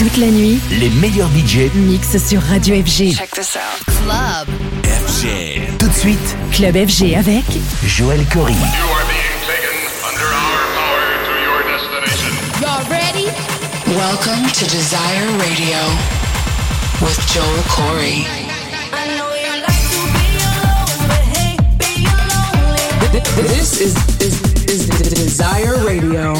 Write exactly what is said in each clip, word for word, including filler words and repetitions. Toute la nuit, les meilleurs D Js mixent sur Radio F G. Check this out. Club F G. Tout de suite, Club F G avec Joel Corry. You are being taken under our power to your destination. Y'all ready? Welcome to Desire Radio with Joel Corry. I know you like to be alone, but hey, be alone. This is is is Desire Radio. Radio.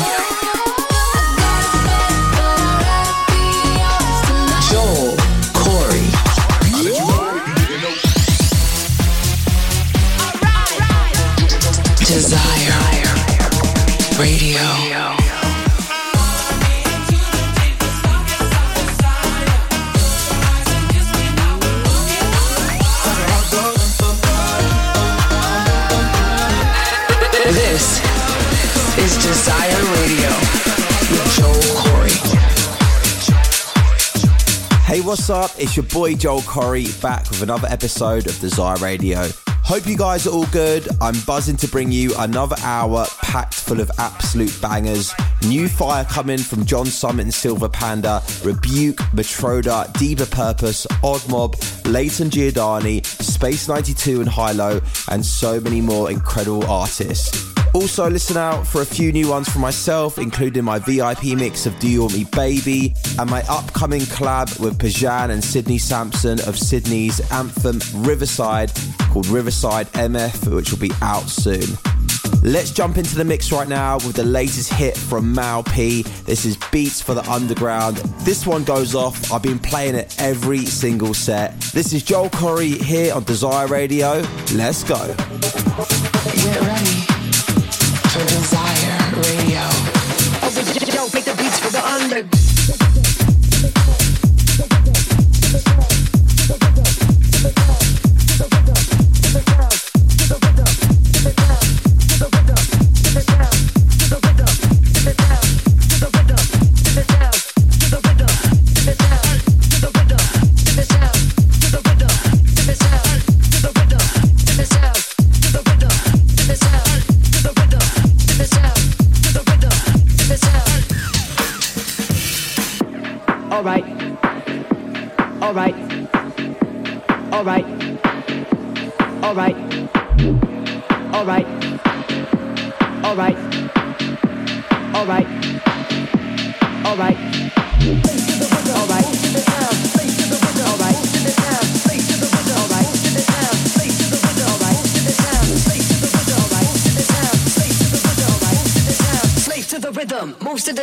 This is Desire Radio with Joel Corry. Hey, what's up? It's your boy Joel Corry back with another episode of Desire Radio. Hope you guys are all good. I'm buzzing to bring you another hour packed full of absolute bangers. New fire coming from John Summit and Silver Panda, Rebuke, Matroda, Diva Purpose, Odd Mob, Leighton Giordani, Space ninety-two and Hilo, and so many more incredible artists. Also listen out for a few new ones from myself, including my V I P mix of Do You Want Me Baby and my upcoming collab with Pajan and Sydney Sampson of Sydney's anthem Riverside called Riverside M F, which will be out soon. Let's jump into the mix right now with the latest hit from Mal P. This is Beats for the Underground. This one goes off. I've been playing it every single set. This is Joel Corry here on Desire Radio. Let's go. Get ready for Desire Radio. Yo, make the beats for the underground.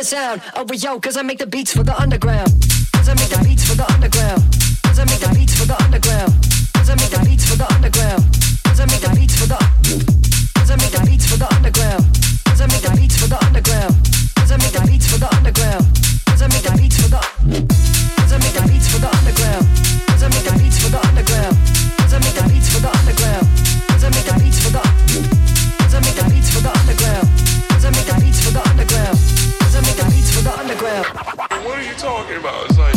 Sound over yo, cause I make the beats for the underground. Cause I make the beats for the underground. Cause I make the beats for the underground. Cause I make the beats for the underground. Cause I make the beats for the. Cause I make the beats for the underground. Cause I make the beats for the underground. Cause I make the beats for the underground. Cause I make the beats for the. Cause I make the beats for the underground. Cause I make the beats for the underground. Cause I make the beats for the underground. Cause I make the beats for the. Cause I make the beats for the underground. Cause I make the beats for the underground. I make the beats for the underground. What are you talking about? It's like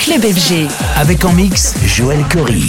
Club F G. Avec en mix, Joel Corry.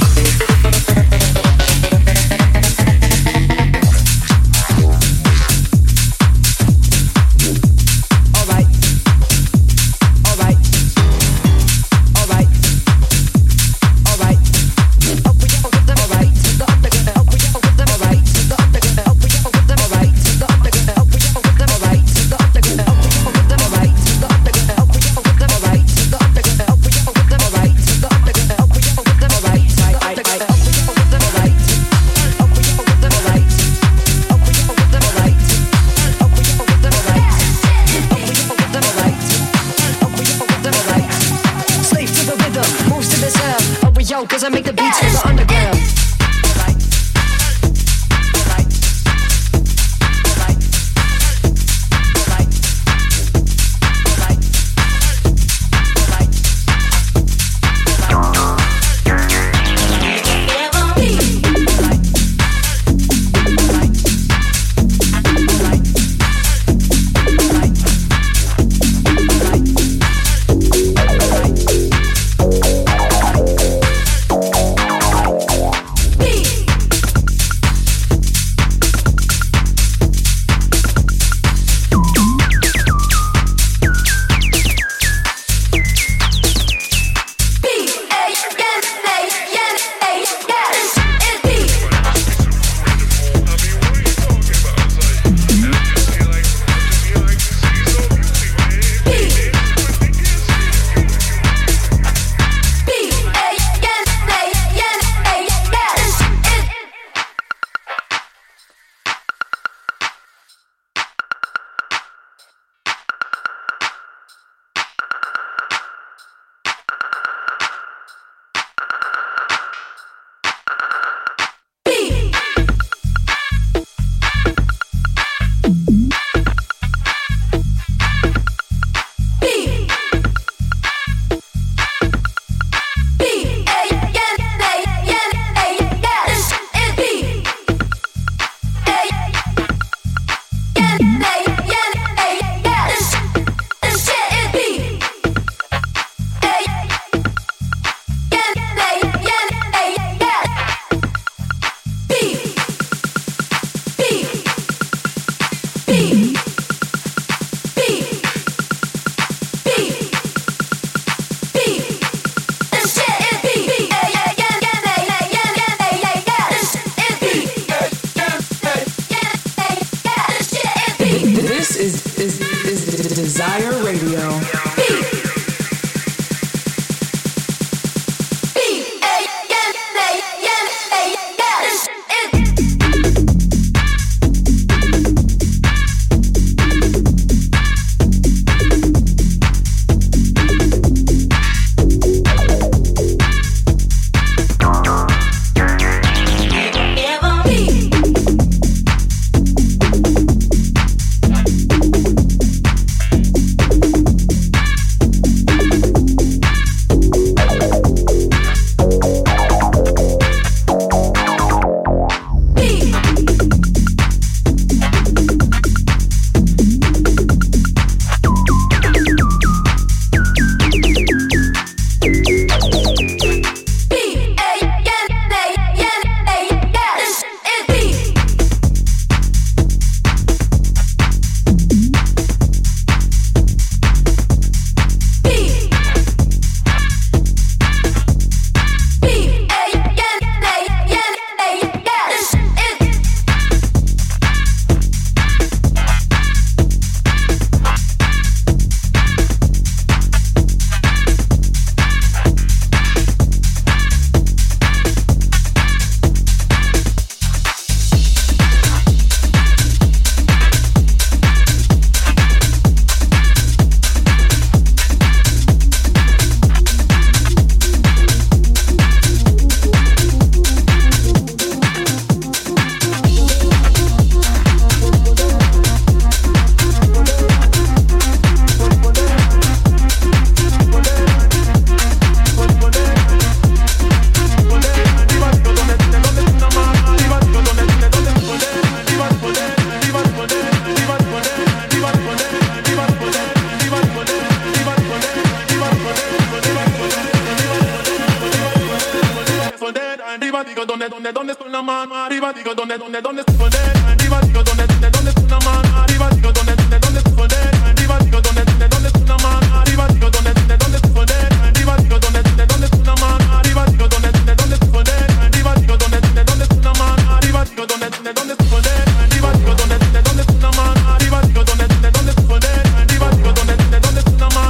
digo dónde, dónde, dónde estoy la mano arriba, digo dónde, dónde, dónde estoy con él, arriba, digo dónde, dónde, dónde estoy la mano arriba, digo dónde, dónde, dónde estoy con él, arriba, digo dónde, dónde, dónde estoy la mano arriba, digo dónde, dónde, dónde estoy con él, arriba, digo dónde, dónde, dónde estoy la mano arriba, digo dónde, dónde, dónde estoy con él, arriba, digo dónde, dónde, dónde estoy la mano arriba, digo dónde, dónde, dónde estoy con él, arriba, digo dónde, dónde, dónde estoy la mano arriba, digo dónde, dónde, dónde estoy con él, arriba, digo dónde, dónde, dónde estoy la mano arriba, digo dónde, dónde, dónde estoy con él,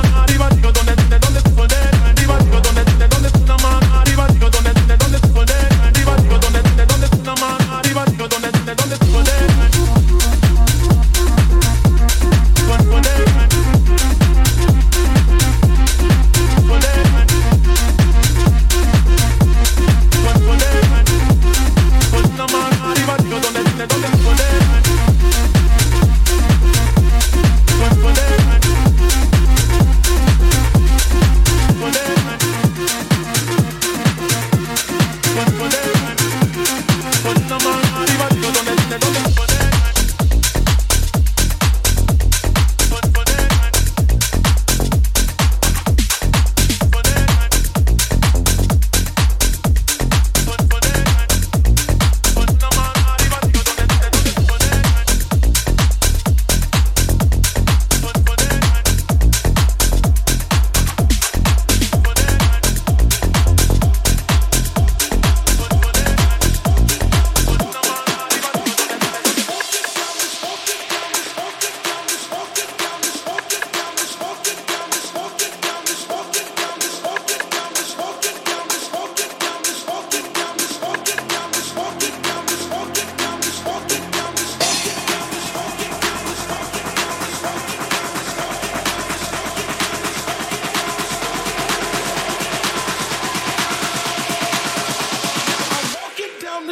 arriba, digo dónde, dónde, dónde estoy la mano arriba, digo dónde, dónde, dónde estoy con él, arriba, digo dónde, dónde, dónde estoy la mano arriba, digo dónde, dónde, dónde estoy con él.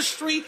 Street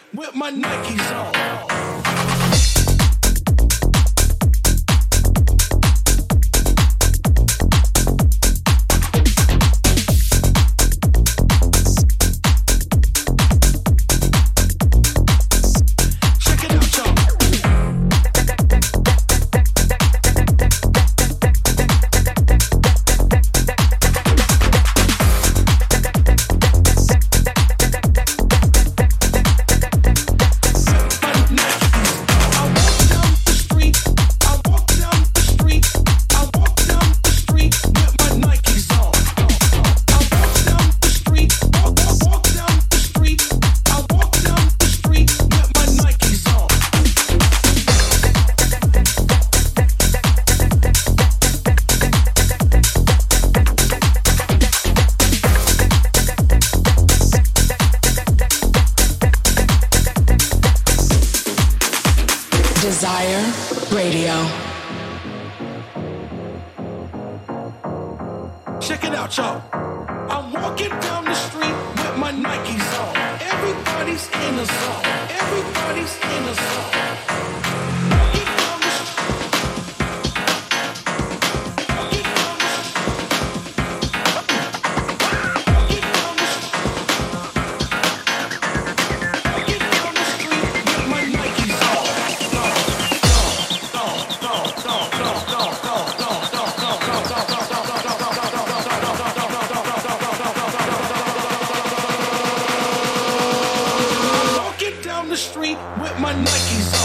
with my Nikes on.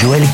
Joel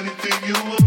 Anything you need.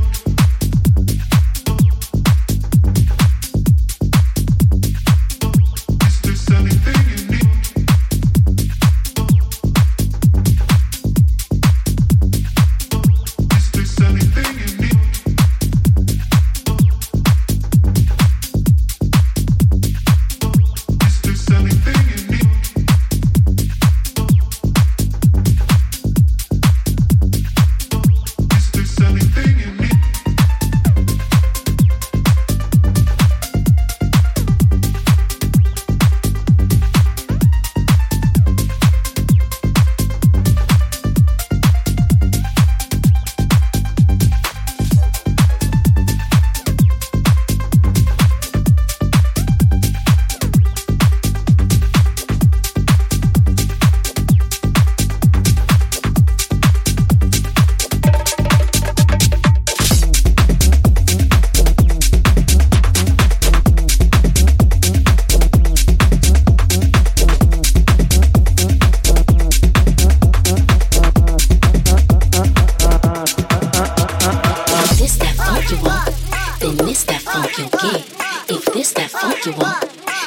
funk you want,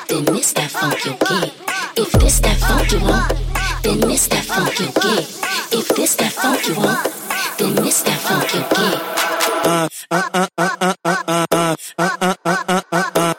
then this that funk you get. If this that funk you want, then this that funk you get. If this that funk you want, then this that funk you get. Uh uh uh uh uh uh uh uh uh uh uh uh uh uh uh.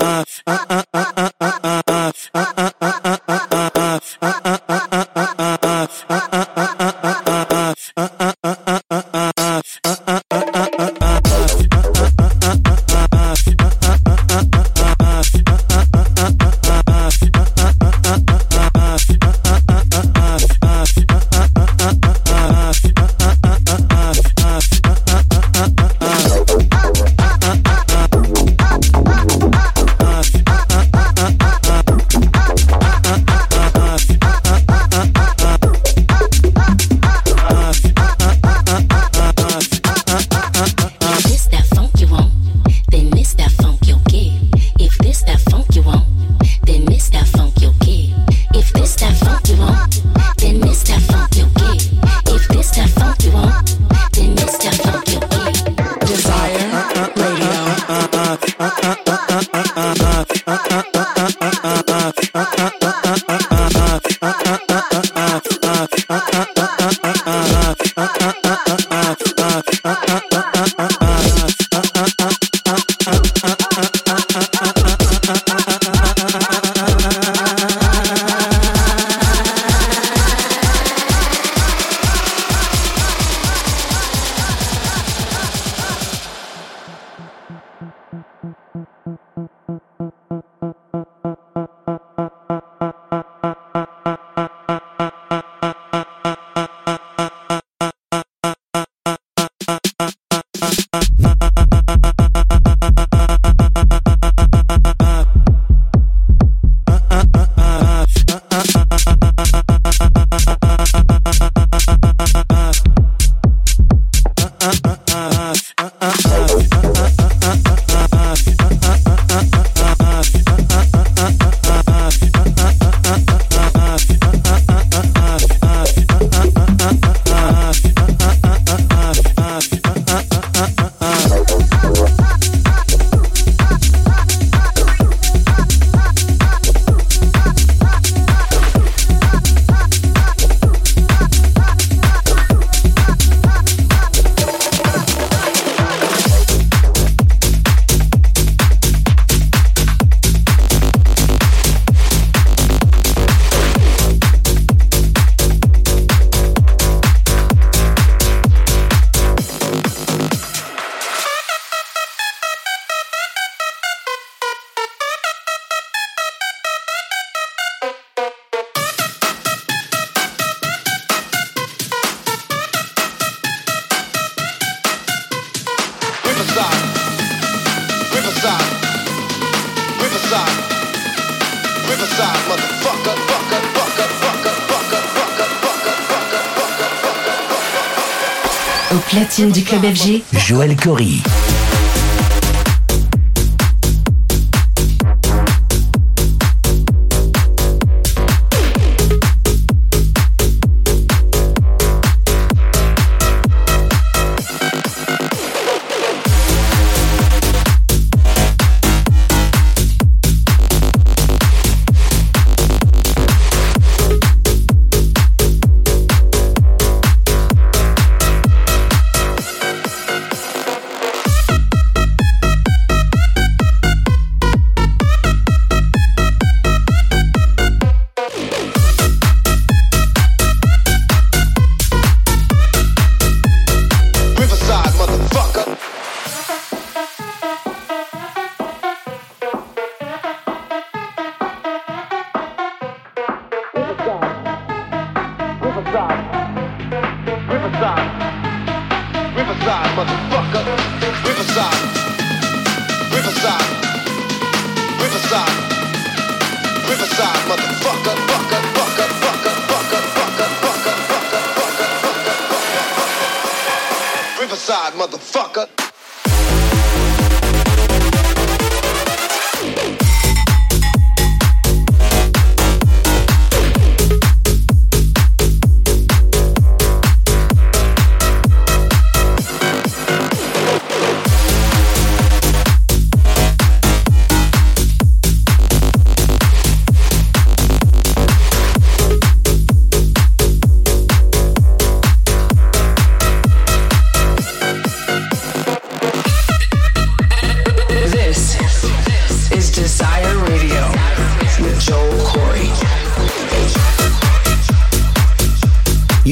Platine du Club F G, Joel Corry.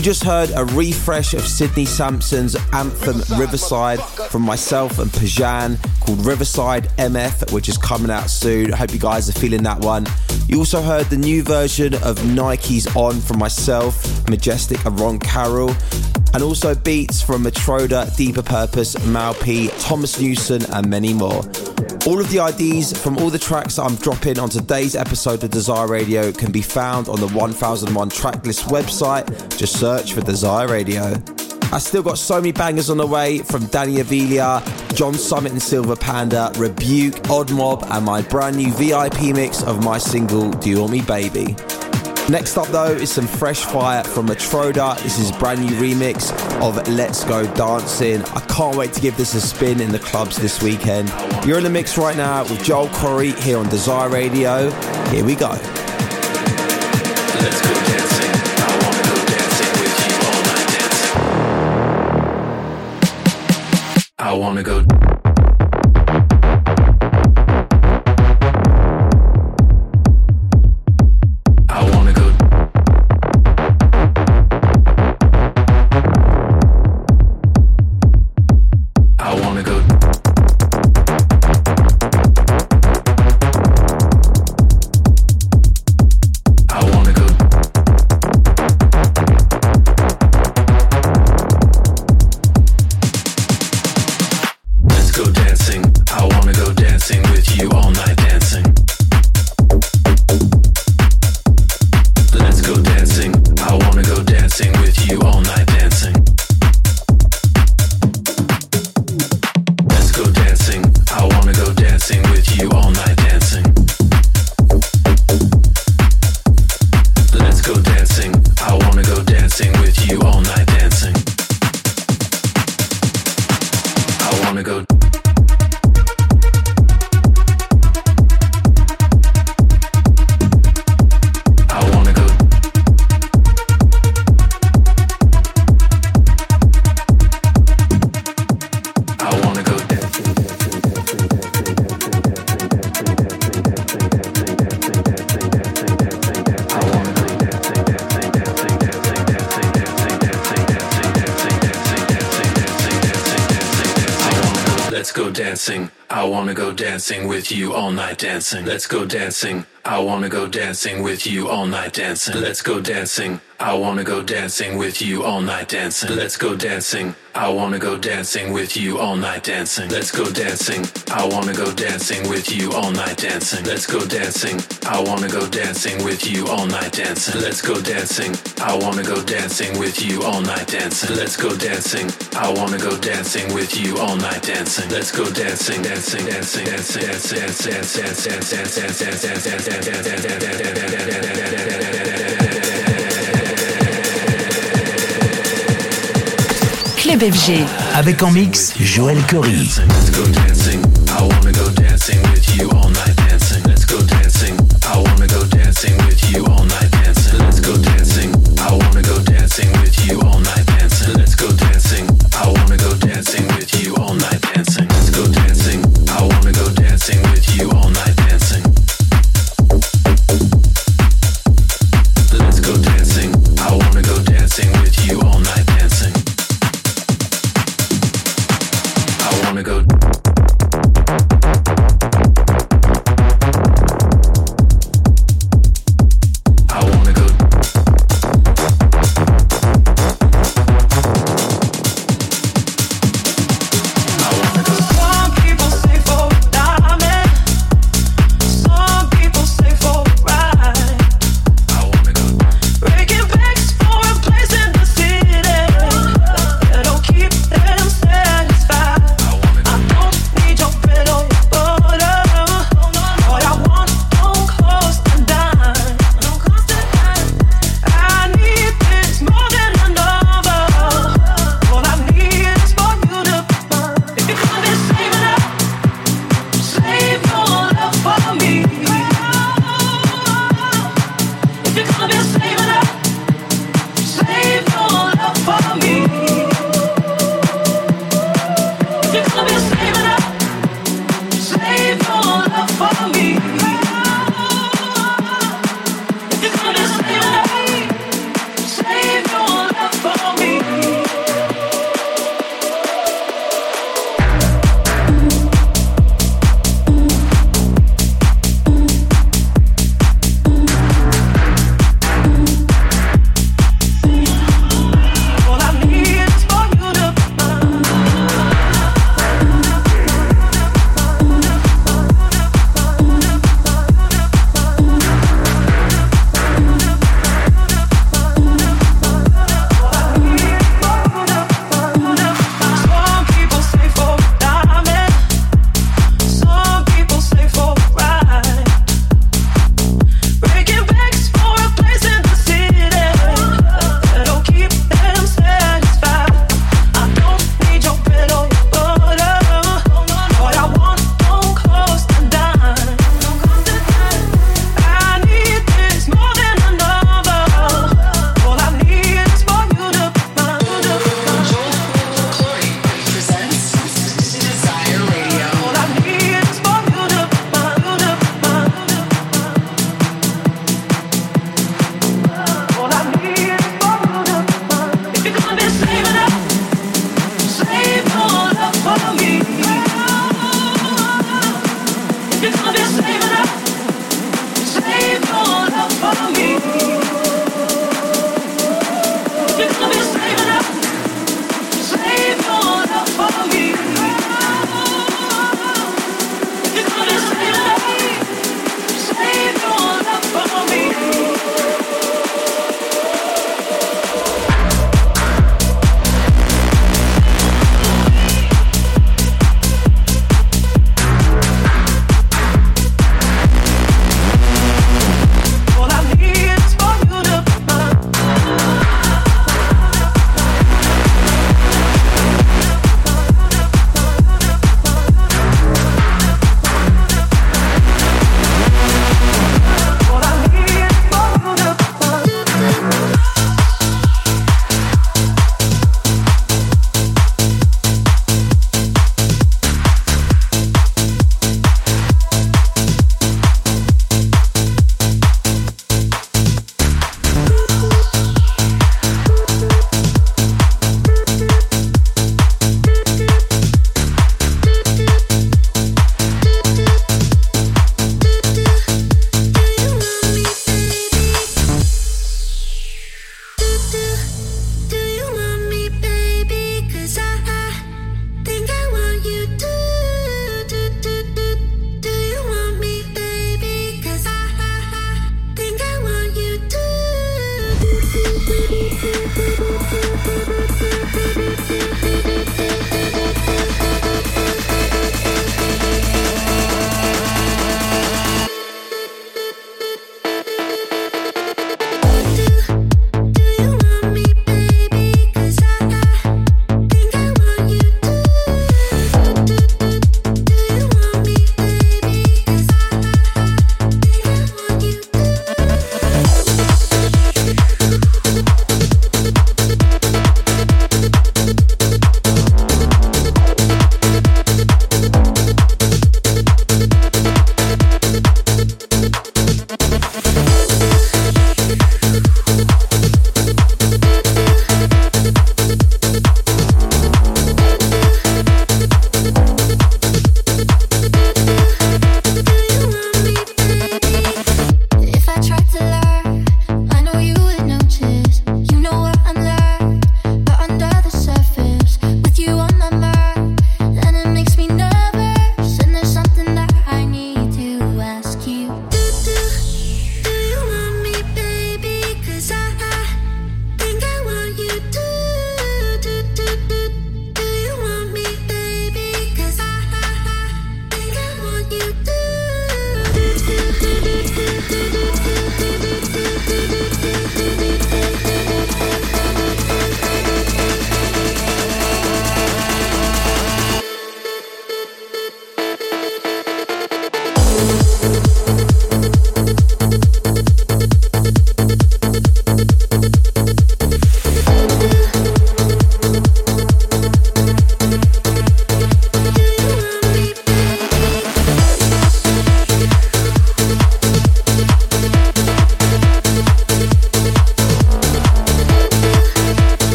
You just heard a refresh of Sydney Sampson's anthem Riverside from myself and Pajan called Riverside M F, which is coming out soon. I hope you guys are feeling that one. You also heard the new version of Nike's On from myself, Majestic and Ron Carroll, and also beats from Matroda, Diva Purpose, Mal P, Thomas Newson and many more. All of the I Ds from all the tracks that I'm dropping on today's episode of Desire Radio can be found on the one thousand one Tracklist website. Just search for Desire Radio. I still got so many bangers on the way from Danny Avila, John Summit and Silver Panda, Rebuke, Odd Mob and my brand new V I P mix of my single Do You Want Me Baby. Next up though is some fresh fire from Matroda. This is a brand new remix of Let's Go Dancing. I can't wait to give this a spin in the clubs this weekend. You're in the mix right now with Joel Corry here on Desire Radio. Here we go. Let's go dancing. I wanna go dancing with you all night. I wanna go. Let's go dancing. I wanna go dancing with you all night dancing. Let's go dancing. I wanna go dancing with you all night dancing. Let's go dancing. I wanna go dancing with you all night dancing. Let's go dancing. I wanna go dancing with you all night dancing. Let's go dancing. I wanna go dancing with you all night dancing. Let's go dancing. I wanna go dancing with you all night dancing. Let's go dancing. I wanna go dancing with you all night dancing. Let's go dancing, dancing, dancing, dancing, dancing, dancing, dancing, dancing, dancing, dancing, dancing, dancing. Club F G avec en mix Joel Corry. Let's go dancing. I wanna go dancing with you all night dancing. Let's go dancing. I wanna go dancing with you all night dancing. Let's go dancing. I wanna go dancing with you all night dancing. Let's go dancing. I wanna go dancing with you all night dancing. Let's go dancing. I wanna go dancing with you all night dancing. Let's go dancing. I wanna go dancing with you all night dancing. I wanna go.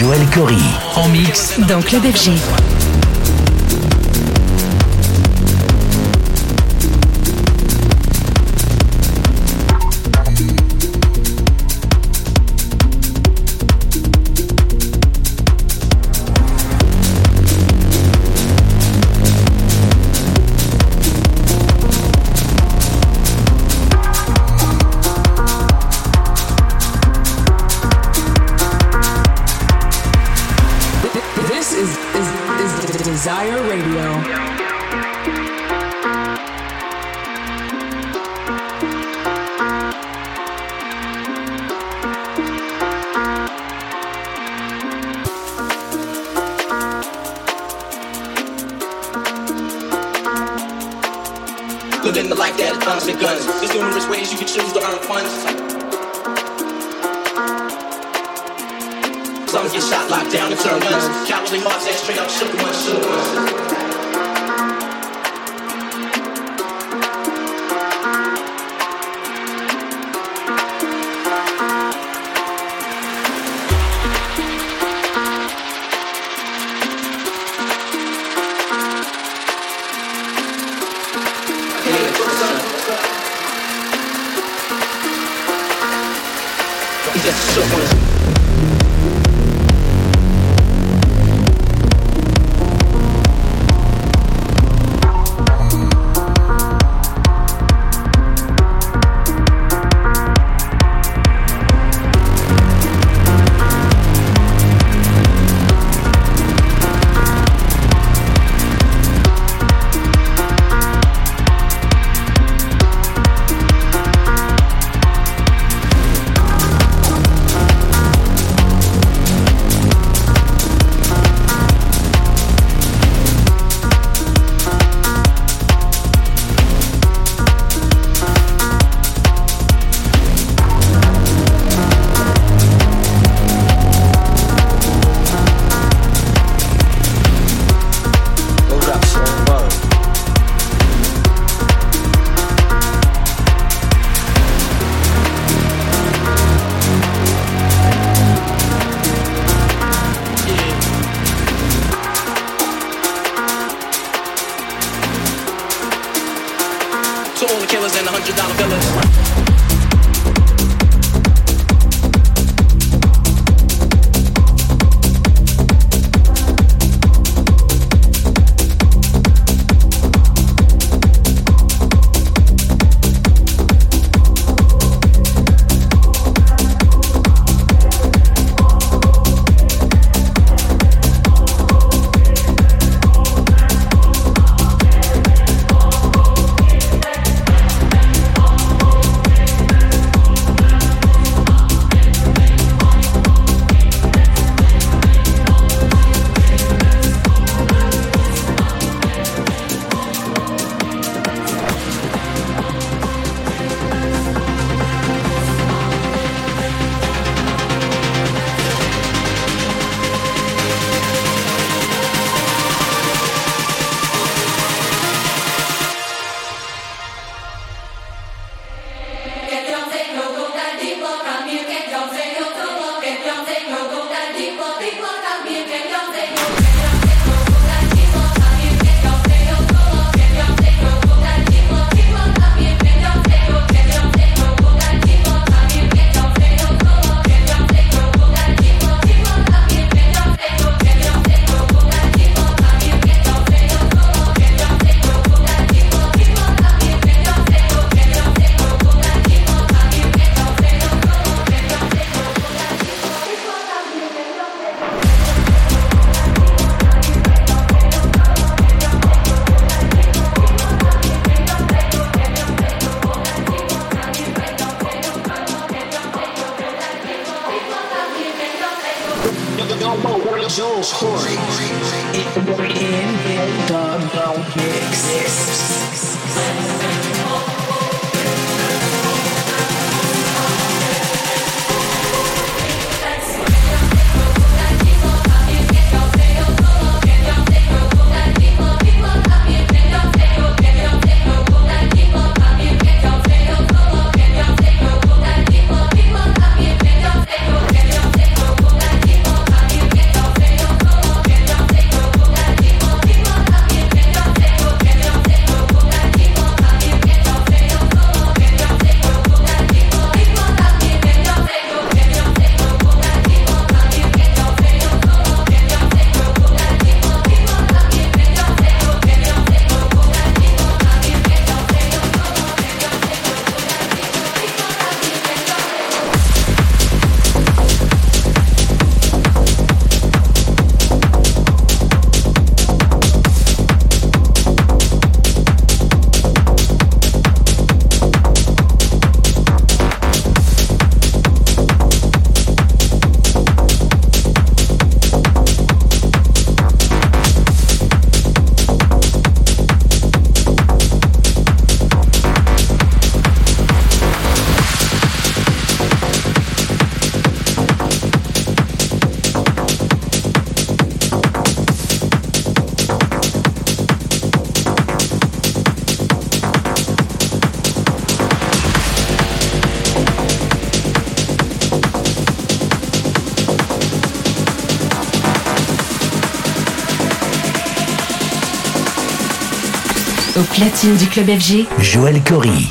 Joel Corry en mix dans Club F G. Desire Radio. Living the life that comes with guns. There's numerous ways you can choose to earn funds. Some get shot, locked down, and turn guns. Cowardly mobs that straight up shoot ones, shoot ones. Hey, he just shook ones. Au platine du Club F G, Joel Corry.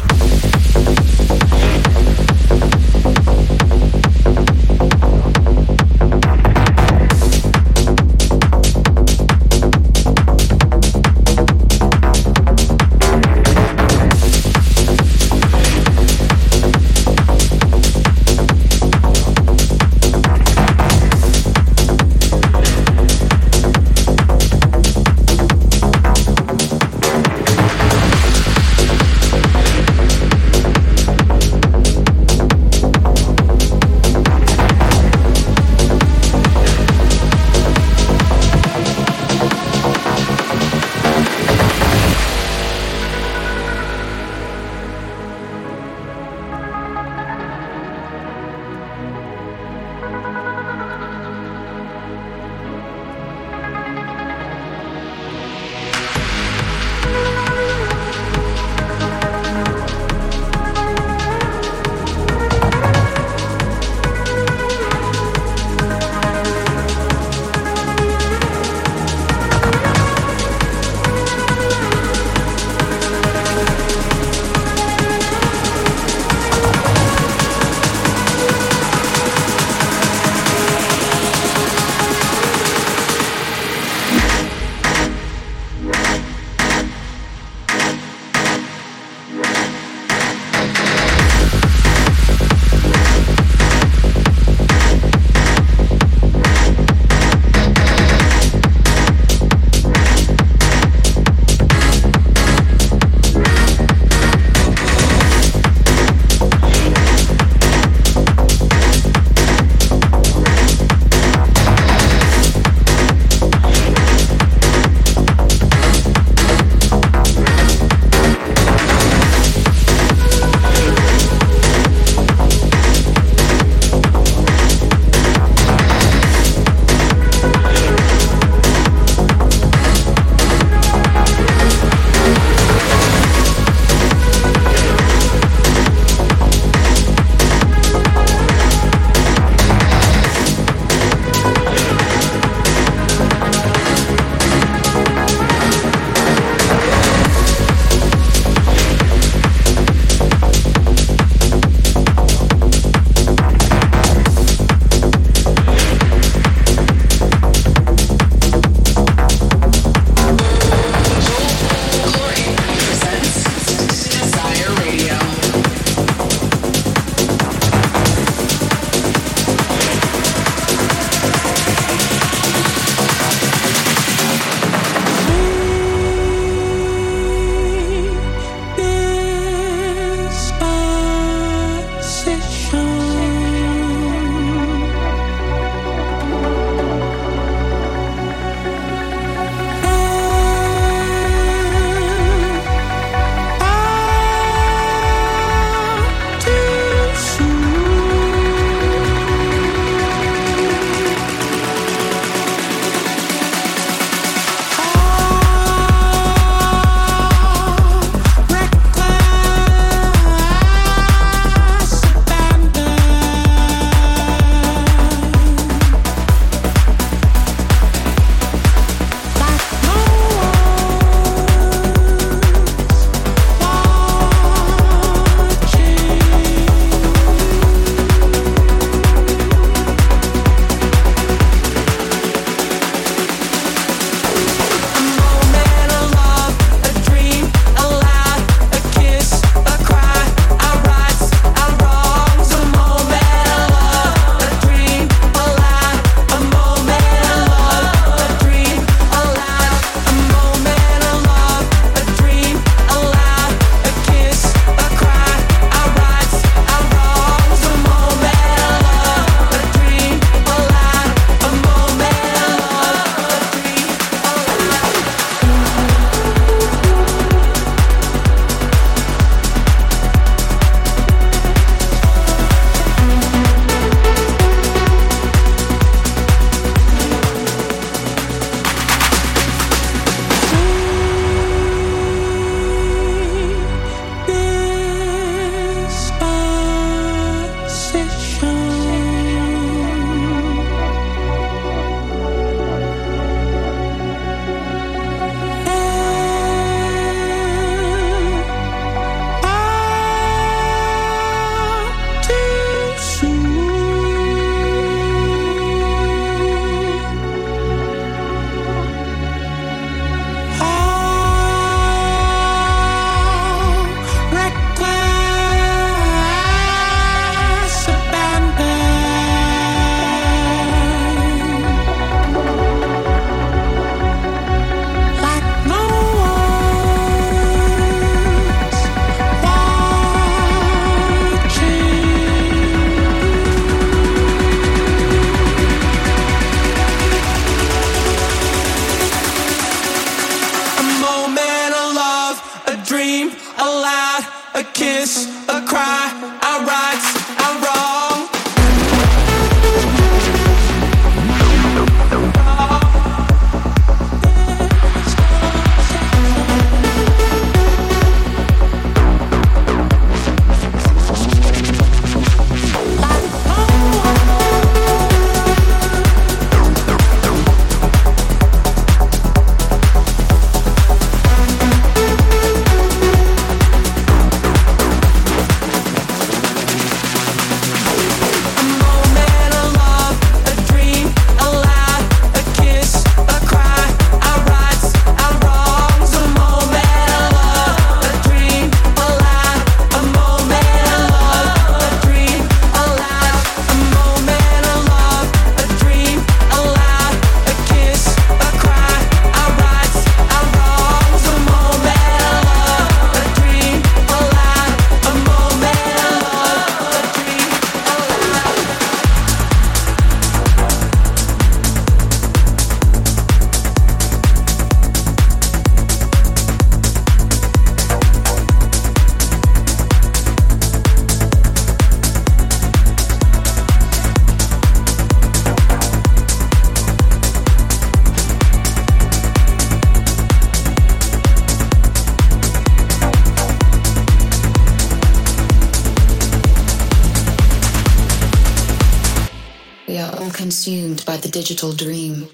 We are all consumed by the digital dream.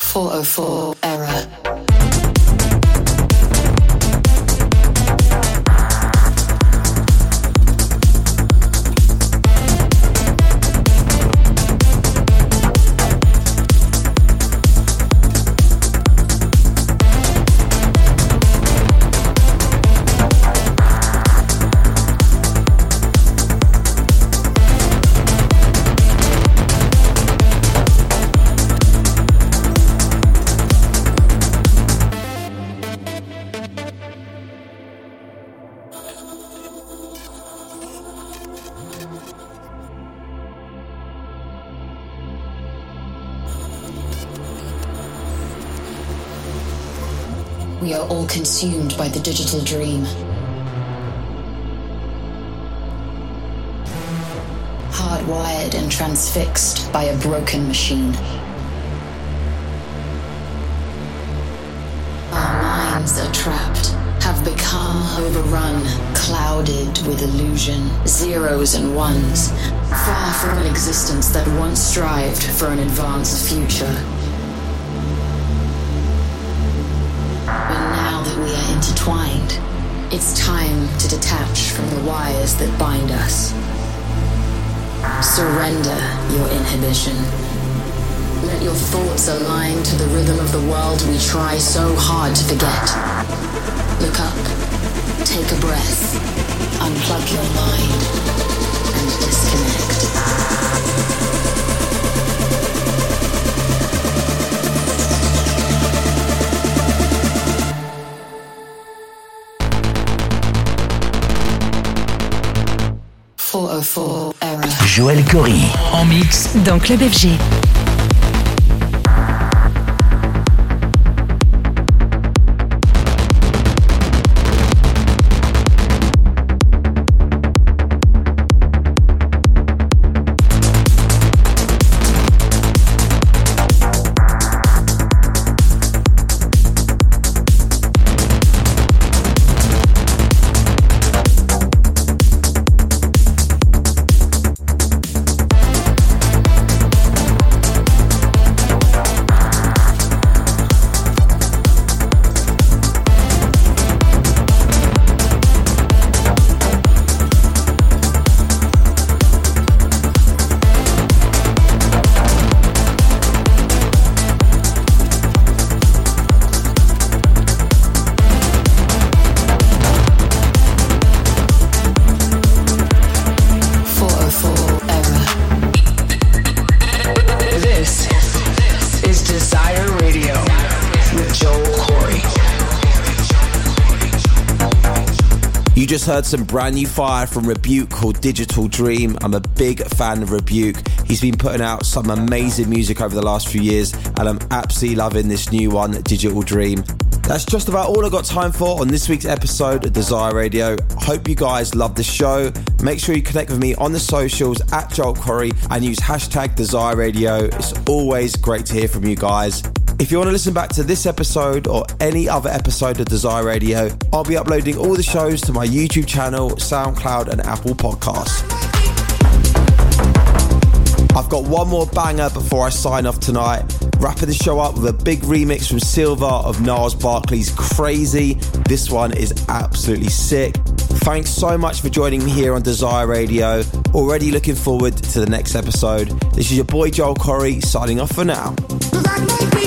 four oh four error. We are all consumed by the digital dream. Hardwired and transfixed by a broken machine. Our minds are trapped, have become overrun, clouded with illusion, zeros and ones, far from an existence that once strived for an advanced future. Intertwined. It's time to detach from the wires that bind us. Surrender your inhibition. Let your thoughts align to the rhythm of the world we try so hard to forget. Look up, take a breath, unplug your mind, and disconnect. Joel Corry en mix dans Club F G. Just heard some brand new fire from Rebuke called Digital Dream. I'm a big fan of Rebuke. He's been putting out some amazing music over the last few years, and I'm absolutely loving this new one, Digital Dream. That's just about all I've got time for on this week's episode of Desire Radio. Hope you guys love the show. Make sure you connect with me on the socials at Joel Corry and use hashtag Desire Radio. It's always great to hear from you guys. If you want to listen back to this episode or any other episode of Desire Radio, I'll be uploading all the shows to my YouTube channel, SoundCloud and Apple Podcasts. I've got one more banger before I sign off tonight. Wrapping the show up with a big remix from Silva of Niles Barkley's Crazy. This one is absolutely sick. Thanks so much for joining me here on Desire Radio. Already looking forward to the next episode. This is your boy Joel Corry signing off for now. Make me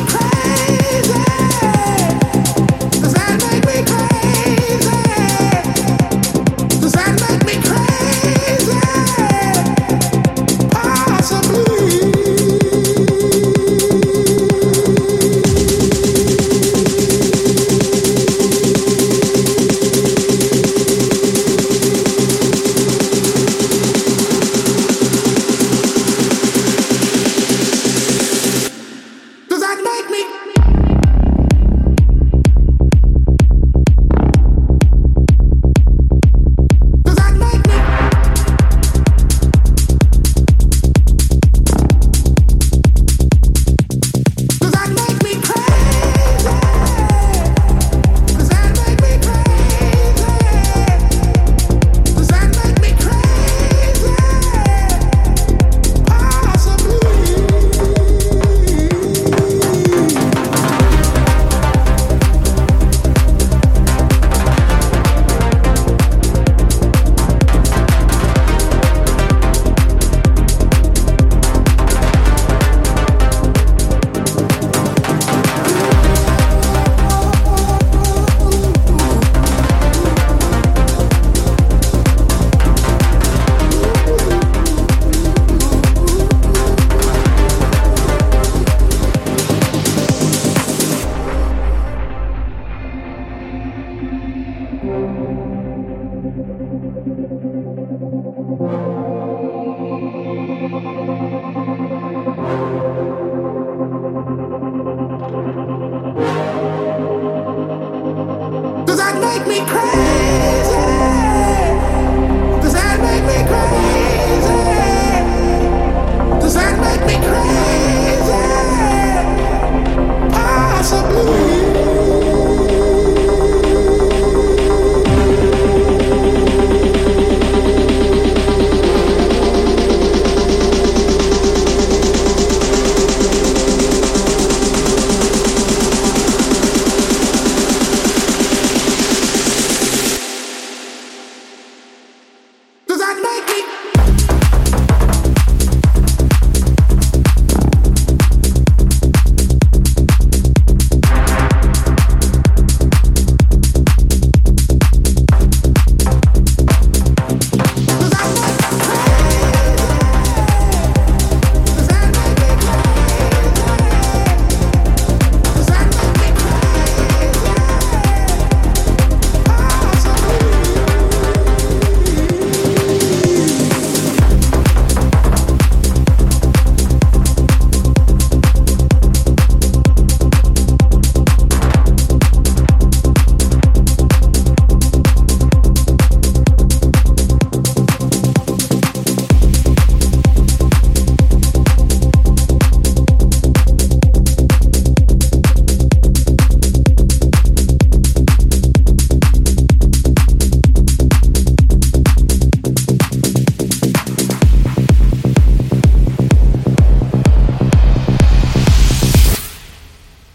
Does that make me crazy? Does that make me crazy?